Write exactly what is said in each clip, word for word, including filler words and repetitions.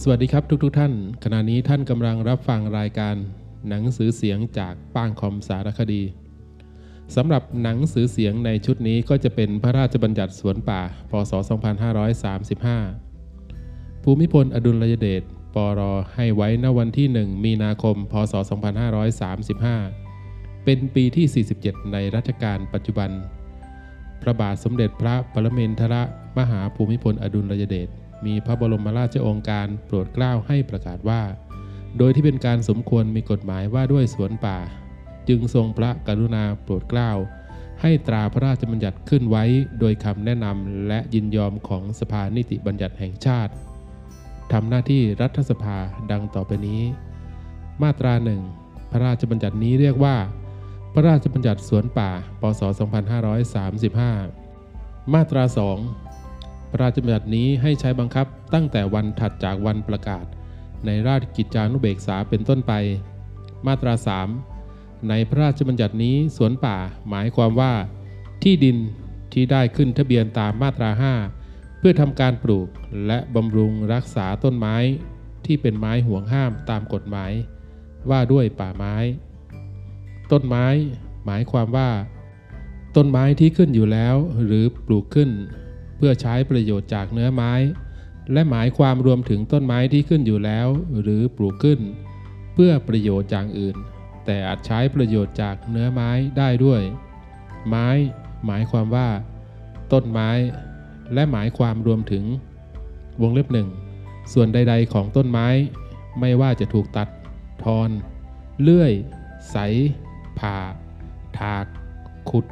สวัสดีครับทุกๆ ท, ท่านขณะนี้ท่านกำลังรับฟังรายการหนังสือเสียงจากป้างคอมสารคดีสำหรับหนังสือเสียงในชุดนี้ก็จะเป็นพระราชบัญญัติสวนป่าพศสองพันห้าร้อยสามสิบห้าภูมิพลอดุลยเดชปรให้ไว้ณวันที่หนึ่งมีนาคมพศสองพันห้าร้อยสามสิบห้าเป็นปีที่สี่สิบเจ็ดในรัชกาลปัจจุบันพระบาทสมเด็จพระปรเมนทรมหาภูมิพลอดุลยเดชมีพระบรมราชโองการโปรดเกล้าให้ประกาศว่าโดยที่เป็นการสมควรมีกฎหมายว่าด้วยสวนป่าจึงทรงพระกรุณาโปรดเกล้าให้ตราพระราชบัญญัติขึ้นไว้โดยคำแนะนำและยินยอมของสภานิติบัญญัติแห่งชาติทำหน้าที่รัฐสภาดังต่อไปนี้มาตราหนึ่งพระราชบัญญัตินี้เรียกว่าพระราชบัญญัติสวนป่าพศสองพันห้าร้อยสามสิบห้ามาตราสองพระราชบัญญัตินี้ให้ใช้บังคับตั้งแต่วันถัดจากวันประกาศในราชกิจจานุเบกษาเป็นต้นไปมาตราสามในพระราชบัญญัตินี้สวนป่าหมายความว่าที่ดินที่ได้ขึ้นทะเบียนตามมาตราห้าเพื่อทำการปลูกและบำรุงรักษาต้นไม้ที่เป็นไม้ห่วงห้ามตามกฎหมายว่าด้วยป่าไม้ต้นไม้หมายความว่าต้นไม้ที่ขึ้นอยู่แล้วหรือปลูกขึ้นเพื่อใช้ประโยชน์จากเนื้อไม้และหมายความรวมถึงต้นไม้ที่ขึ้นอยู่แล้วหรือปลูกขึ้นเพื่อประโยชน์อย่างอื่นแต่อาจใช้ประโยชน์จากเนื้อไม้ได้ด้วยไม้หมายความว่าต้นไม้และหมายความรวมถึงวงเล็บหนึ่งส่วนใดๆของต้นไม้ไม่ว่าจะถูกตัดทอนเลื่อยไสผ่าถากขุด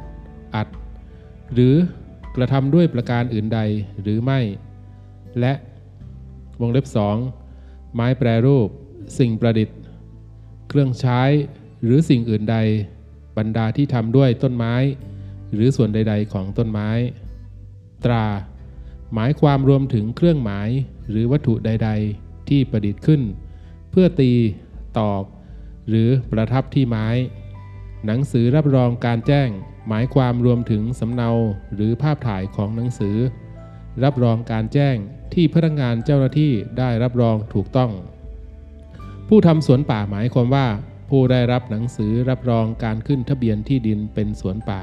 อัดหรือกระทำด้วยประการอื่นใดหรือไม่และวงเล็บสองไม้แปรรูปสิ่งประดิษฐ์เครื่องใช้หรือสิ่งอื่นใดบรรดาที่ทำด้วยต้นไม้หรือส่วนใดๆของต้นไม้ตราหมายความรวมถึงเครื่องหมายหรือวัตถุใดๆที่ประดิษฐ์ขึ้นเพื่อตีตอกหรือประทับที่ไม้หนังสือรับรองการแจ้งหมายความรวมถึงสำเนาหรือภาพถ่ายของหนังสือรับรองการแจ้งที่พนักงานเจ้าหน้าที่ได้รับรองถูกต้องผู้ทำสวนป่าหมายความว่าผู้ได้รับหนังสือรับรองการขึ้นทะเบียนที่ดินเป็นสวนป่า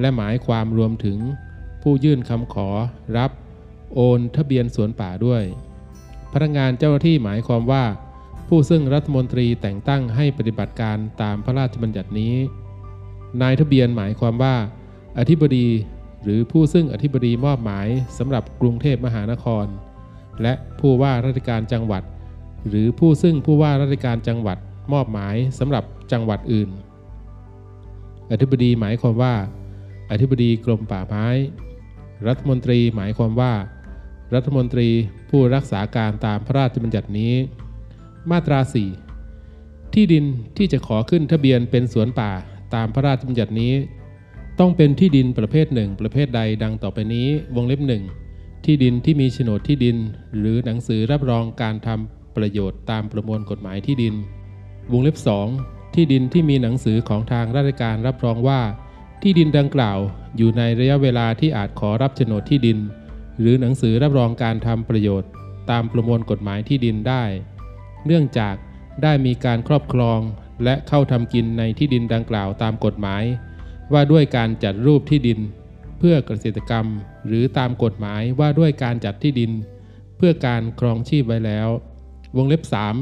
และหมายความรวมถึงผู้ยื่นคำขอรับโอนทะเบียนสวนป่าด้วยพนักงานเจ้าหน้าที่หมายความว่าผู้ซึ่งรัฐมนตรีแต่งตั้งให้ปฏิบัติการตามพระราชบัญญัตินี้นายทะเบียนหมายความว่าอธิบดีหรือผู้ซึ่งอธิบดีมอบหมายสำหรับกรุงเทพมหานครและผู้ว่าราชการจังหวัดหรือผู้ซึ่งผู้ว่าราชการจังหวัดมอบหมายสำหรับจังหวัดอื่นอธิบดีหมายความว่าอธิบดีกรมป่าไม้รัฐมนตรีหมายความว่ารัฐมนตรีผู้รักษาการตามพระราชบัญญัตินี้มาตราสี่ที่ดินที่จะขอขึ้นทะเบียนเป็นสวนป่าตามพระราชบัญญัตินี้ต้องเป็นที่ดินประเภทหนึ่งประเภทใดดังต่อไปนี้วงเล็บหนึ่งที่ดินที่มีโฉนดที่ดินหรือหนังสือรับรองการทำประโยชน์ตามประมวลกฎหมายที่ดินวงเล็บสองที่ดินที่มีหนังสือของทางราชการรับรองว่าที่ดินดังกล่าวอยู่ในระยะเวลาที่อาจขอรับโฉนดที่ดินหรือหนังสือรับรองการทำประโยชน์ตามประมวลกฎหมายที่ดินได้เนื่องจากได้มีการครอบครองและเข้าทำกินในที่ดินดังกล่าวตามกฎหมายว่าด้วยการจัดรูปที่ดินเพื่อเกษตรกรรมหรือตามกฎหมายว่าด้วยการจัดที่ดินเพื่อการครองชีพไว้แล้ววงเล็บสาม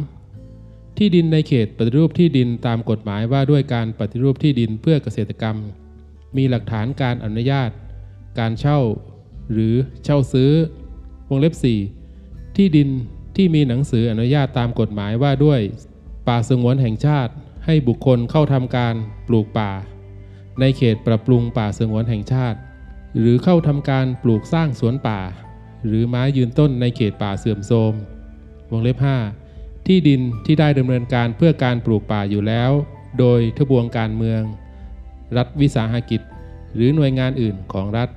ที่ดินในเขตปฏิรูปที่ดินตามกฎหมายว่าด้วยการปฏิรูปที่ดินเพื่อเกษตรกรรมมีหลักฐานการอนุญาตการเช่าหรือเช่าซื้อวงเล็บสี่ที่ดินที่มีหนังสืออนุญาตตามกฎหมายว่าด้วยป่าสงวนแห่งชาติให้บุคคลเข้าทำการปลูกป่าในเขตปรับปรุงป่าสงวนแห่งชาติหรือเข้าทำการปลูกสร้างสวนป่าหรือไม้ยืนต้นในเขตป่าเสื่อมโทรมวงเล็บห้าที่ดินที่ได้ดำเนินการเพื่อการปลูกป่าอยู่แล้วโดยทบวงการเมืองรัฐวิสาหกิจหรือหน่วยงานอื่นของรัฐ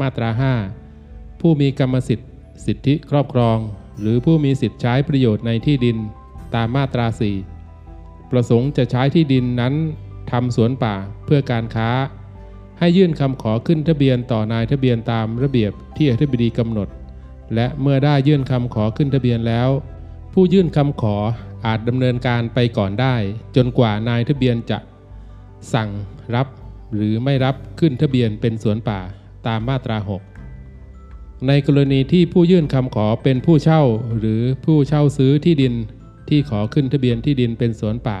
มาตราห้าผู้มีกรรมสิทธิ์สิทธิครอบครองหรือผู้มีสิทธิ์ใช้ประโยชน์ในที่ดินตามมาตราสี่ประสงค์จะใช้ที่ดินนั้นทำสวนป่าเพื่อการค้าให้ยื่นคำขอขึ้นทะเบียนต่อนายทะเบียนตามระเบียบที่อธิบดีกำหนด และเมื่อได้ยื่นคำขอขึ้นทะเบียนแล้วผู้ยื่นคำขออาจดำเนินการไปก่อนได้จนกว่านายทะเบียนจะสั่งรับหรือไม่รับขึ้นทะเบียนเป็นสวนป่าตามมาตราหกในกรณีที่ผู้ยื่นคำขอเป็นผู้เช่าหรือผู้เช่าซื้อที่ดินที่ขอขึ้นทะเบียนที่ดินเป็นสวนป่า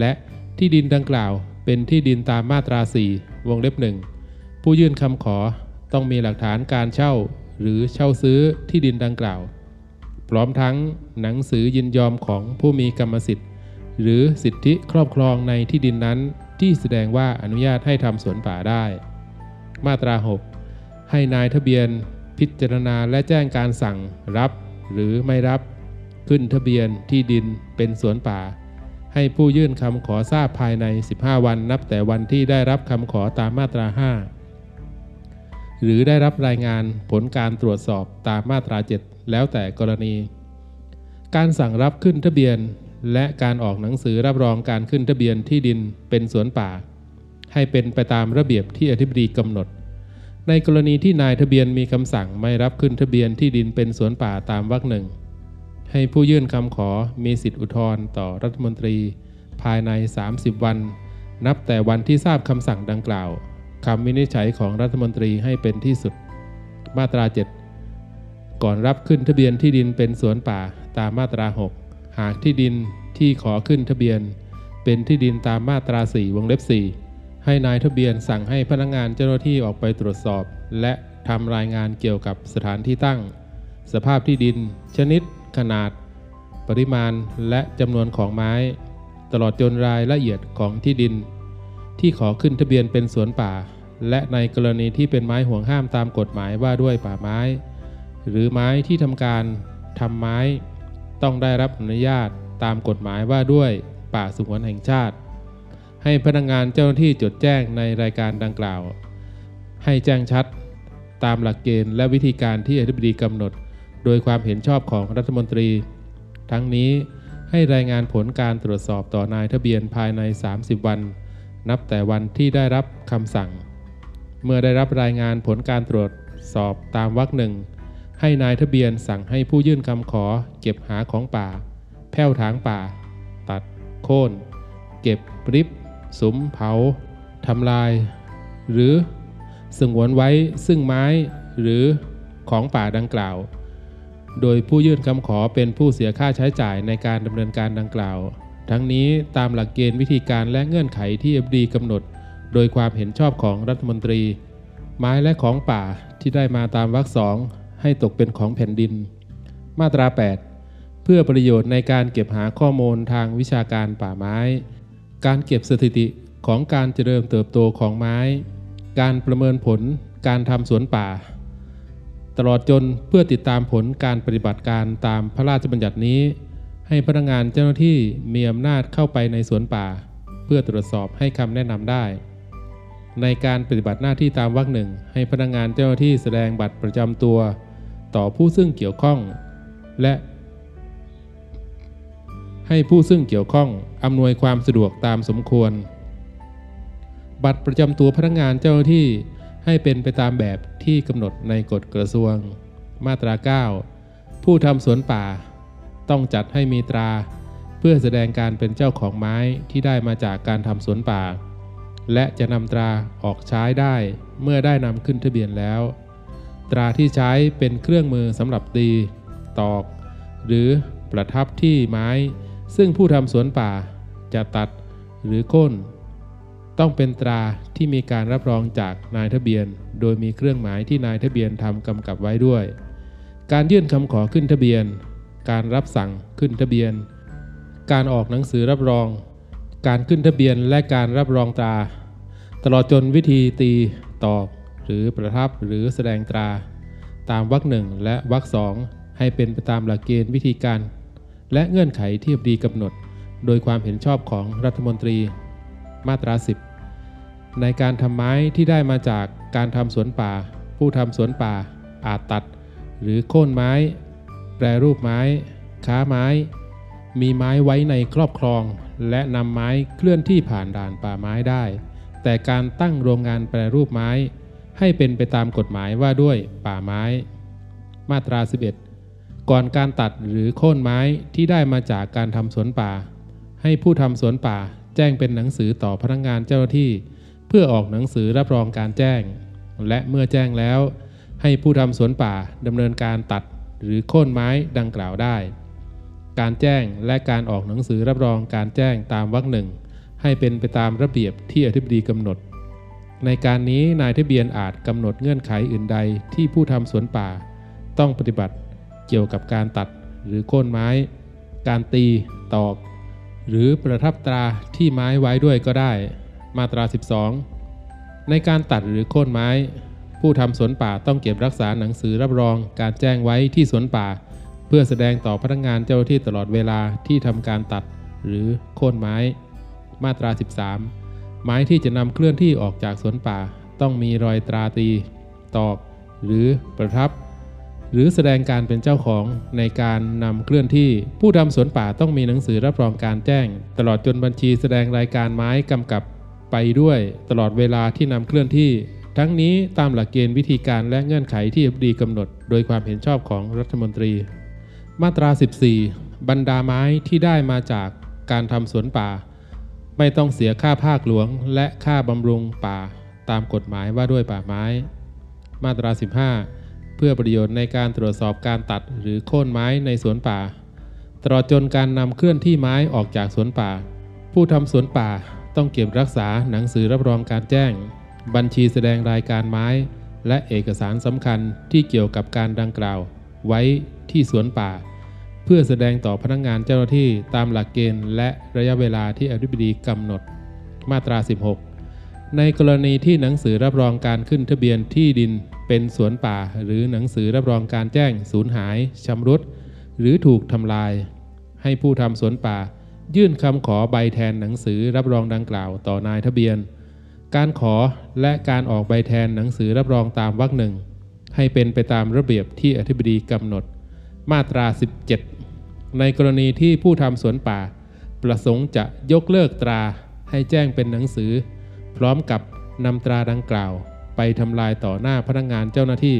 และที่ดินดังกล่าวเป็นที่ดินตามมาตราสี่วงเล็บหนึ่งผู้ยื่นคำขอต้องมีหลักฐานการเช่าหรือเช่าซื้อที่ดินดังกล่าวพร้อมทั้งหนังสือยินยอมของผู้มีกรรมสิทธิ์หรือสิทธิครอบครองในที่ดินนั้นที่แสดงว่าอนุญาตให้ทำสวนป่าได้มาตราหกให้นายทะเบียนพิจารณาและแจ้งการสั่งรับหรือไม่รับขึ้นทะเบียนที่ดินเป็นสวนป่าให้ผู้ยื่นคำขอทราบภายในสิบห้าวันนับแต่วันที่ได้รับคำขอตามมาตราห้าหรือได้รับรายงานผลการตรวจสอบตามมาตราเจ็ดแล้วแต่กรณีการสั่งรับขึ้นทะเบียนและการออกหนังสือรับรองการขึ้นทะเบียนที่ดินเป็นสวนป่าให้เป็นไปตามระเบียบที่อธิบดีกำหนดในกรณีที่นายทะเบียนมีคำสั่งไม่รับขึ้นทะเบียนที่ดินเป็นสวนป่าตามวรรคหนึ่งให้ผู้ยื่นคำขอมีสิทธิอุทธรณ์ต่อรัฐมนตรีภายในสามสิบวันนับแต่วันที่ทราบคำสั่งดังกล่าวคำวินิจฉัยของรัฐมนตรีให้เป็นที่สุดมาตราเจ็ดก่อนรับขึ้นทะเบียนที่ดินเป็นสวนป่าตามมาตราหกหากที่ดินที่ขอขึ้นทะเบียนเป็นที่ดินตามมาตราสี่วงเล็บสี่ให้นายทะเบียนสั่งให้พนักงานเจ้าหน้าที่ออกไปตรวจสอบและทำรายงานเกี่ยวกับสถานที่ตั้งสภาพที่ดินชนิดขนาดปริมาณและจำนวนของไม้ตลอดจนรายละเอียดของที่ดินที่ขอขึ้นทะเบียนเป็นสวนป่าและในกรณีที่เป็นไม้ห่วงห้ามตามกฎหมายว่าด้วยป่าไม้หรือไม้ที่ทำการทำไม้ต้องได้รับอนุญาตตามกฎหมายว่าด้วยป่าสงวนแห่งชาติให้พนักงานเจ้าหน้าที่จดแจ้งในรายการดังกล่าวให้แจ้งชัดตามหลักเกณฑ์และวิธีการที่อธิบดีกำหนดโดยความเห็นชอบของรัฐมนตรีทั้งนี้ให้รายงานผลการตรวจสอบต่อนายทะเบียนภายในสามสิบวันนับแต่วันที่ได้รับคำสั่งเมื่อได้รับรายงานผลการตรวจสอบตามวรรคหนึ่งให้นายทะเบียนสั่งให้ผู้ยื่นคำขอเก็บหาของป่าแผ่วถางป่าตัดโค่นเก็บริบสุมเผาทำลายหรือสงวนไว้ซึ่งไม้หรือของป่าดังกล่าวโดยผู้ยื่นคำขอเป็นผู้เสียค่าใช้จ่ายในการดำเนินการดังกล่าวทั้งนี้ตามหลักเกณฑ์วิธีการและเงื่อนไขที่อธิบดีกำหนดโดยความเห็นชอบของรัฐมนตรีไม้และของป่าที่ได้มาตามวรรคสองให้ตกเป็นของแผ่นดินมาตราแปดเพื่อประโยชน์ในการเก็บหาข้อมูลทางวิชาการป่าไม้การเก็บสถิติของการเจริญเติบโตของไม้การประเมินผลการทำสวนป่าตลอดจนเพื่อติดตามผลการปฏิบัติการตามพระราชบัญญัตินี้ให้พนักงานเจ้าหน้าที่มีอำนาจเข้าไปในสวนป่าเพื่อตรวจสอบให้คำแนะนำได้ในการปฏิบัติหน้าที่ตามวรรคหนึ่งให้พนักงานเจ้าหน้าที่แสดงบัตรประจำตัวต่อผู้ซึ่งเกี่ยวข้องและให้ผู้ซึ่งเกี่ยวข้องอำนวยความสะดวกตามสมควรบัตรประจำตัวพนักงานเจ้าหน้าที่ให้เป็นไปตามแบบที่กำหนดในกฎกระทรวงมาตราเก้าผู้ทำสวนป่าต้องจัดให้มีตราเพื่อแสดงการเป็นเจ้าของไม้ที่ได้มาจากการทำสวนป่าและจะนำตราออกใช้ได้เมื่อได้นำขึ้นทะเบียนแล้วตราที่ใช้เป็นเครื่องมือสำหรับตีตอกหรือประทับที่ไม้ซึ่งผู้ทำสวนป่าจะตัดหรือโค่นต้องเป็นตราที่มีการรับรองจากนายทะเบียนโดยมีเครื่องหมายที่นายทะเบียนทำกำกับไว้ด้วยการยื่นคำขอขึ้นทะเบียนการรับสั่งขึ้นทะเบียนการออกหนังสือรับรองการขึ้นทะเบียนและการรับรองตราตลอดจนวิธีตีตอกหรือประทับหรือแสดงตราตามวรรคหนึ่งและวรรคสองให้เป็นไปตามหลักเกณฑ์วิธีการและเงื่อนไขที่อธิบดีกำหนดโดยความเห็นชอบของรัฐมนตรีมาตราสิบในการทำไม้ที่ได้มาจากการทำสวนป่าผู้ทำสวนป่าอาจตัดหรือโค่นไม้แปรรูปไม้ค้าไม้มีไม้ไว้ในครอบครองและนำไม้เคลื่อนที่ผ่านด่านป่าไม้ได้แต่การตั้งโรงงานแปรรูปไม้ให้เป็นไปตามกฎหมายว่าด้วยป่าไม้ มาตราสิบเอ็ดก่อนการตัดหรือโค่นไม้ที่ได้มาจากการทำสวนป่าให้ผู้ทำสวนป่าแจ้งเป็นหนังสือต่อพนักงานเจ้าหน้าที่เพื่อออกหนังสือรับรองการแจ้งและเมื่อแจ้งแล้วให้ผู้ทำสวนป่าดำเนินการตัดหรือโค่นไม้ดังกล่าวได้การแจ้งและการออกหนังสือรับรองการแจ้งตามวรรคหนึ่งให้เป็นไปตามระเบียบที่อธิบดีกำหนดในการนี้นายทะเบียนอาจกำหนดเงื่อนไขอื่นใดที่ผู้ทำสวนป่าต้องปฏิบัติเกี่ยวกับการตัดหรือโค่นไม้การตีตอกหรือประทับตราที่ไม้ไว้ด้วยก็ได้มาตราสิบสองในการตัดหรือโค่นไม้ผู้ทำสวนป่าต้องเก็บรักษาหนังสือรับรองการแจ้งไว้ที่สวนป่าเพื่อแสดงต่อพนักงานเจ้าหน้าที่ตลอดเวลาที่ทำการตัดหรือโค่นไม้มาตราสิบสามไม้ที่จะนำเคลื่อนที่ออกจากสวนป่าต้องมีรอยตราตีตอกหรือประทับหรือแสดงการเป็นเจ้าของในการนำเคลื่อนที่ผู้ทำสวนป่าต้องมีหนังสือรับรองการแจ้งตลอดจนบัญชีแสดงรายการไม้กำกับไปด้วยตลอดเวลาที่นำเคลื่อนที่ทั้งนี้ตามหลักเกณฑ์วิธีการและเงื่อนไขที่อธิบดีกำหนดโดยความเห็นชอบของรัฐมนตรีมาตราสิบสี่บรรดาไม้ที่ได้มาจากการทำสวนป่าไม่ต้องเสียค่าภาคหลวงและค่าบำรุงป่าตามกฎหมายว่าด้วยป่าไม้มาตราสิบห้าเพื่อประโยชน์ในการตรวจสอบการตัดหรือโค่นไม้ในสวนป่าตลอดจนการนำเคลื่อนที่ไม้ออกจากสวนป่าผู้ทำสวนป่าต้องเก็บรักษาหนังสือรับรองการแจ้งบัญชีแสดงรายการไม้และเอกสารสำคัญที่เกี่ยวกับการดังกล่าวไว้ที่สวนป่าเพื่อแสดงต่อพนักงานเจ้าหน้าที่ตามหลักเกณฑ์และระยะเวลาที่อธิบดีกำหนดมาตราสิบหกในกรณีที่หนังสือรับรองการขึ้นทะเบียนที่ดินเป็นสวนป่าหรือหนังสือรับรองการแจ้งสูญหายชำรุดหรือถูกทำลายให้ผู้ทำสวนป่ายื่นคำขอใบแทนหนังสือรับรองดังกล่าวต่อนายทะเบียนการขอและการออกใบแทนหนังสือรับรองตามวรรคหนึ่งให้เป็นไปตามระเบียบที่อธิบดีกำหนดมาตราสิบเจ็ดในกรณีที่ผู้ทำสวนป่าประสงค์จะยกเลิกตราให้แจ้งเป็นหนังสือพร้อมกับนำตราดังกล่าวไปทำลายต่อหน้าพนักงานเจ้าหน้าที่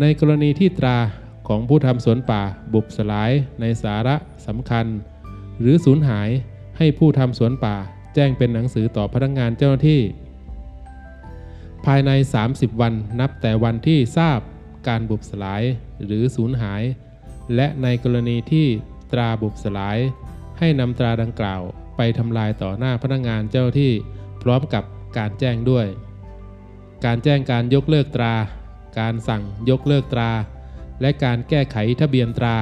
ในกรณีที่ตราของผู้ทำสวนป่าบุบสลายในสาระสำคัญหรือสูญหายให้ผู้ทำสวนป่าแจ้งเป็นหนังสือต่อพนักงานเจ้าหน้าที่ภายในสามสิบวันนับแต่วันที่ทราบการบุบสลายหรือสูญหายและในกรณีที่ตราบุบสลายให้นำตราดังกล่าวไปทำลายต่อหน้าพนักงานเจ้าหน้าที่พร้อมกับการแจ้งด้วยการแจ้งการยกเลิกตราการสั่งยกเลิกตราและการแก้ไขทะเบียนตรา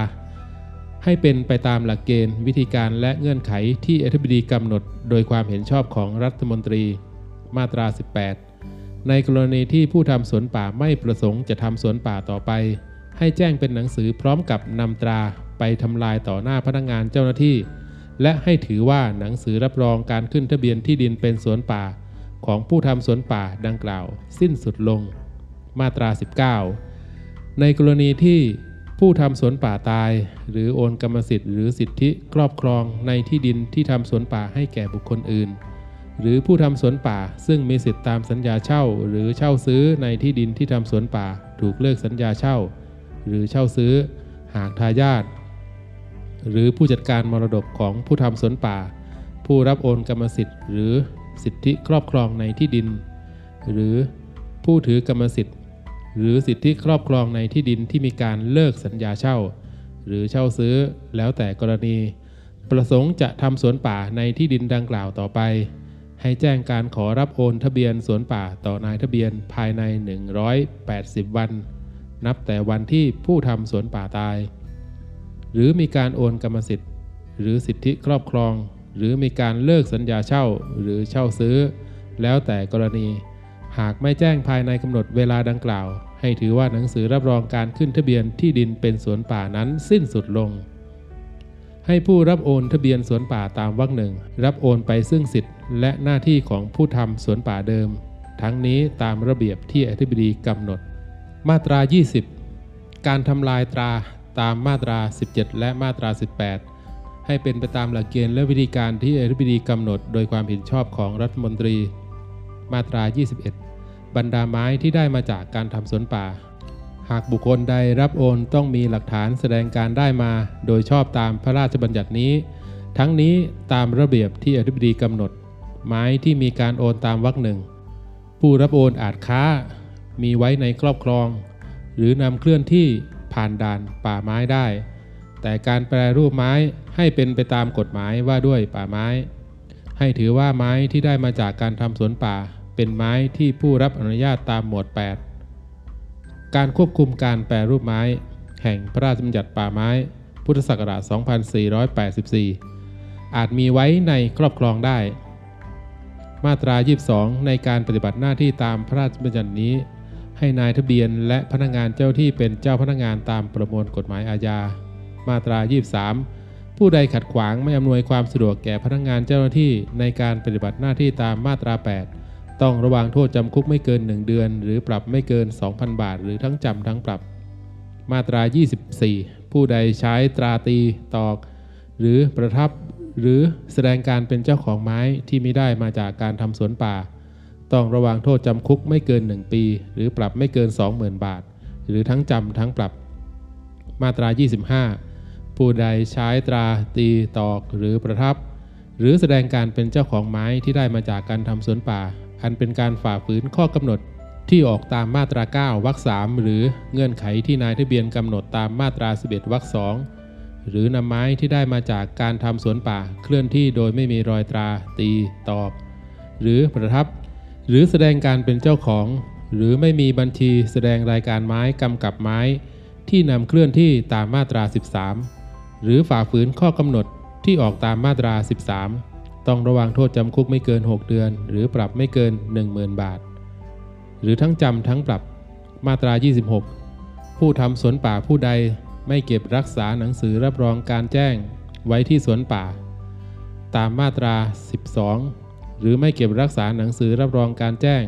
ให้เป็นไปตามหลักเกณฑ์วิธีการและเงื่อนไขที่อธิบดีกำหนดโดยความเห็นชอบของรัฐมนตรีมาตราสิบแปดในกรณีที่ผู้ทำสวนป่าไม่ประสงค์จะทำสวนป่าต่อไปให้แจ้งเป็นหนังสือพร้อมกับนำตราไปทำลายต่อหน้าพนักงานเจ้าหน้าที่และให้ถือว่าหนังสือรับรองการขึ้นทะเบียนที่ดินเป็นสวนป่าของผู้ทำสวนป่าดังกล่าวสิ้นสุดลงมาตราสิบเก้าในกรณีที่ผู้ทำสวนป่าตายหรือโอนกรรมสิทธิ์หรือสิทธิครอบครองในที่ดินที่ทำสวนป่าให้แก่บุคคลอื่นหรือผู้ทำสวนป่าซึ่งมีสิทธิ์ตามสัญญาเช่าหรือเช่าซื้อในที่ดินที่ทำสวนป่าถูกเลิกสัญญาเช่าหรือเช่าซื้อหากทายาทหรือผู้จัดการมรดกของผู้ทำสวนป่าผู้รับโอนกรรมสิทธิ์หรือสิทธิครอบครองในที่ดินหรือผู้ถือกรรมสิทธิ์หรือสิทธิครอบครองในที่ดินที่มีการเลิกสัญญาเช่าหรือเช่าซื้อแล้วแต่กรณีประสงค์จะทำสวนป่าในที่ดินดังกล่าวต่อไปให้แจ้งการขอรับโอนทะเบียนสวนป่าต่อนายทะเบียนภายในหนึ่งร้อยแปดสิบวันนับแต่วันที่ผู้ทำสวนป่าตายหรือมีการโอนกรรมสิทธิ์หรือสิทธิครอบครองหรือมีการเลิกสัญญาเช่าหรือเช่าซื้อแล้วแต่กรณีหากไม่แจ้งภายในกำหนดเวลาดังกล่าวให้ถือว่าหนังสือรับรองการขึ้นทะเบียนที่ดินเป็นสวนป่านั้นสิ้นสุดลงให้ผู้รับโอนทะเบียนสวนป่าตามวรรคหนึ่งรับโอนไปซึ่งสิทธิ์และหน้าที่ของผู้ทำสวนป่าเดิมทั้งนี้ตามระเบียบที่อธิบดีกำหนดมาตรายี่สิบการทำลายตราตามมาตราสิบเจ็ดและมาตราสิบแปดให้เป็นไปตามหลักเกณฑ์และวิธีการที่อธิบดีกำหนดโดยความเห็นชอบของรัฐมนตรีมาตรายี่สิบเอ็ดบรรดาไม้ที่ได้มาจากการทำสวนป่าห ากบุคคลใดรับโอนต้องมีหลักฐานแสดงการได้มาโดยชอบตามพระราชบัญญัตินี้ทั้งนี้ตามระเบียบที่อธิบดีกำหนดหมายที่มีการโอนตามวรรคหนึ่งผู้รับโอนอาจค้ามีไว้ในครอบครองหรือนำเคลื่อนที่ผ่านด่านป่าไม้ได้แต่การแปรรูปไม้ให้เป็นไปตามกฎหมายว่าด้วยป่าไม้ให้ถือว่าไม้ที่ได้มาจากการทำสวนป่าเป็นไม้ที่ผู้รับอนุญาตตามหมวดแปดการควบคุมการแปรรูปไม้แห่งพระราชบัญญัติป่าไม้พุทธศักราชสองพันสี่ร้อยแปดสิบสี่อาจมีไว้ในครอบครองได้มาตรายี่สิบสองในการปฏิบัติหน้าที่ตามพระราชบัญญัตินี้ให้นายทะเบียนและพนักงานเจ้าที่เป็นเจ้าพนักงานตามประมวลกฎหมายอาญามาตรายี่สิบสามผู้ใดขัดขวางไม่อำนวยความสะดวกแก่พนักงานเจ้าหน้าที่ในการปฏิบัติหน้าที่ตามมาตราแปดต้องระวางโทษจำคุกไม่เกินหนึ่งเดือนหรือปรับไม่เกิน สองพัน บาทหรือทั้งจำทั้งปรับมาตรายี่สิบสี่ผู้ใดใช้ตราตีตอกหรือประทับหรือแสดงการเป็นเจ้าของไม้ที่ไม่ได้มาจากการทำสวนป่าต้องระวางโทษจำคุกไม่เกินหนึ่งปีหรือปรับไม่เกิน สองหมื่น บาทหรือทั้งจำทั้งปรับมาตรายี่สิบห้าผู้ใดใช้ตราตีตอกหรือประทับหรือแสดงการเป็นเจ้าของไม้ที่ได้มาจากการทำสวนป่าอันเป็นการฝ่าฝืนข้อกำหนดที่ออกตามมาตราเก้าวรรคสามหรือเงื่อนไขที่นายทะเบียนกำหนดตามมาตราสิบเอ็ดวรรคสองหรือนำไม้ที่ได้มาจากการทำสวนป่าเคลื่อนที่โดยไม่มีรอยตราตีตอกหรือประทับหรือแสดงการเป็นเจ้าของหรือไม่มีบัญชีแสดงรายการไม้กำกับไม้ที่นำเคลื่อนที่ตามมาตราสิบสามหรือฝ่าฝืนข้อกำหนดที่ออกตามมาตราสิบสามต้องระวางโทษจำคุกไม่เกินหกเดือนหรือปรับไม่เกิน หนึ่งหมื่น บาทหรือทั้งจำทั้งปรับมาตรายี่สิบหกผู้ทำสวนป่าผู้ใดไม่เก็บรักษาหนังสือรับรองการแจ้งไว้ที่สวนป่าตามมาตราสิบสองหรือไม่เก็บรักษาหนังสือรับรองการแจ้ง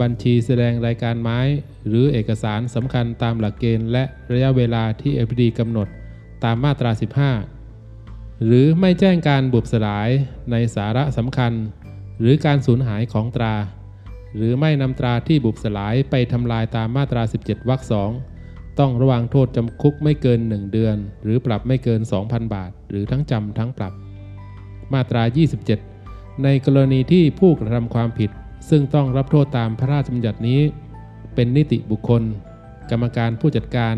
บัญชีแสดงรายการไม้หรือเอกสารสำคัญตามหลักเกณฑ์และระยะเวลาที่ เอ พี ดี กำหนดตามมาตราสิบห้าหรือไม่แจ้งการบุบสลายในสาระสำคัญหรือการสูญหายของตราหรือไม่นำตราที่บุบสลายไปทำลายตามมาตราสิบเจ็ดวรรคสองต้องระวางโทษจำคุกไม่เกินหนึ่งเดือนหรือปรับไม่เกิน สองพัน บาทหรือทั้งจำทั้งปรับมาตรายี่สิบเจ็ดในกรณีที่ผู้กระทำความผิดซึ่งต้องรับโทษตามพระราชบัญญัตินี้เป็นนิติบุคคลกรรมการผู้จัดการ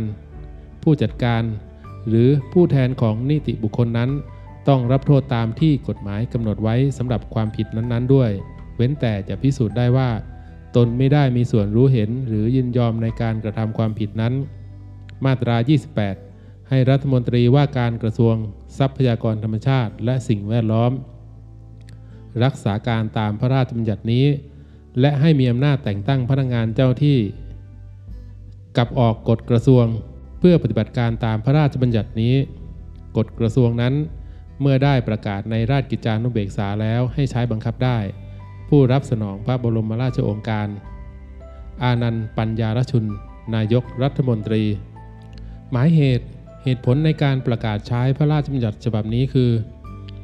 ผู้จัดการหรือผู้แทนของนิติบุคคลนั้นต้องรับโทษตามที่กฎหมายกำหนดไว้สำหรับความผิดนั้นๆด้วยเว้นแต่จะพิสูจน์ได้ว่าตนไม่ได้มีส่วนรู้เห็นหรือยินยอมในการกระทำความผิดนั้นมาตรายี่สิบแปดให้รัฐมนตรีว่าการกระทรวงทรัพยากรธรรมชาติและสิ่งแวดล้อมรักษาการตามพระราชบัญญัตินี้และให้มีอำนาจแต่งตั้งพนักงานเจ้าที่กับออกกฎกระทรวงเพื่อปฏิบัติการตามพระราชบัญญัตินี้กฎกระทรวงนั้นเมื่อได้ประกาศในราชกิจจานุเบกษาแล้วให้ใช้บังคับได้ผู้รับสนองพระบรมราชโองการอานันต์ ปัญญารชุนนายกรัฐมนตรีหมายเหตุเหตุผลในการประกาศใช้พระราชบัญญัติฉบับนี้คือ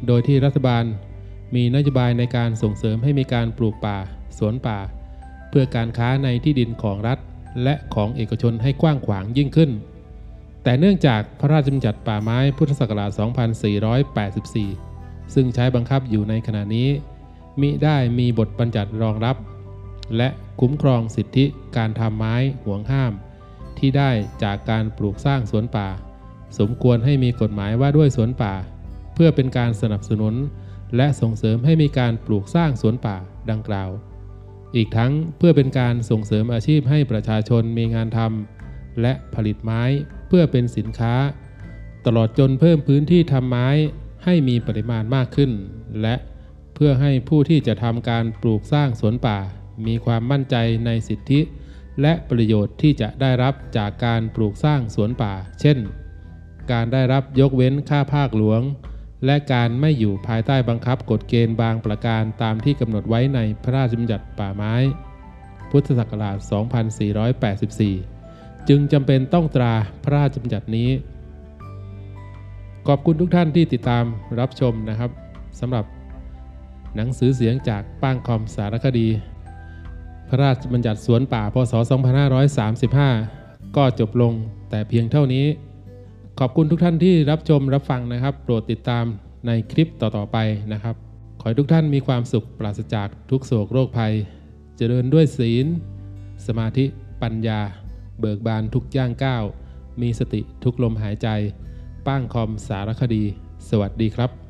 โดยที่รัฐบาลมีนโยบายในการส่งเสริมให้มีการปลูกป่าสวนป่าเพื่อการค้าในที่ดินของรัฐและของเอกชนให้กว้างขวางยิ่งขึ้นแต่เนื่องจากพระราชบัญญัติป่าไม้พุทธศักราชสองพันสี่ร้อยแปดสิบสี่ซึ่งใช้บังคับอยู่ในขณะนี้มิได้มีบทบัญญัติรองรับและคุ้มครองสิทธิการทำไม้ห่วงห้ามที่ได้จากการปลูกสร้างสวนป่าสมควรให้มีกฎหมายว่าด้วยสวนป่าเพื่อเป็นการสนับสนุนและส่งเสริมให้มีการปลูกสร้างสวนป่าดังกล่าวอีกทั้งเพื่อเป็นการส่งเสริมอาชีพให้ประชาชนมีงานทำและผลิตไม้เพื่อเป็นสินค้าตลอดจนเพิ่มพื้นที่ทำไม้ให้มีปริมาณมากขึ้นและเพื่อให้ผู้ที่จะทำการปลูกสร้างสวนป่ามีความมั่นใจในสิทธิและประโยชน์ที่จะได้รับจากการปลูกสร้างสวนป่าเช่นการได้รับยกเว้นค่าภาคหลวงและการไม่อยู่ภายใต้บังคับกฎเกณฑ์บางประการตามที่กำหนดไว้ในพระราชบัญญัติป่าไม้พุทธศักราชสองพันสี่ร้อยแปดสิบสี่จึงจำเป็นต้องตราพระราชบัญญัตินี้ขอบคุณทุกท่านที่ติดตามรับชมนะครับสำหรับหนังสือเสียงจากป้างคอมสารคดีพระราชบัญญัติสวนป่าพศสองพันห้าร้อยสามสิบห้า ก็จบลงแต่เพียงเท่านี้ขอบคุณทุกท่านที่รับชมรับฟังนะครับโปรดติดตามในคลิปต่อๆไปนะครับขอให้ทุกท่านมีความสุขปราศจากทุกโศกโรคภัยเจริญด้วยศีลสมาธิปัญญาเบิกบานทุกย่างก้าวมีสติทุกลมหายใจป้างคอมสารคดีสวัสดีครับ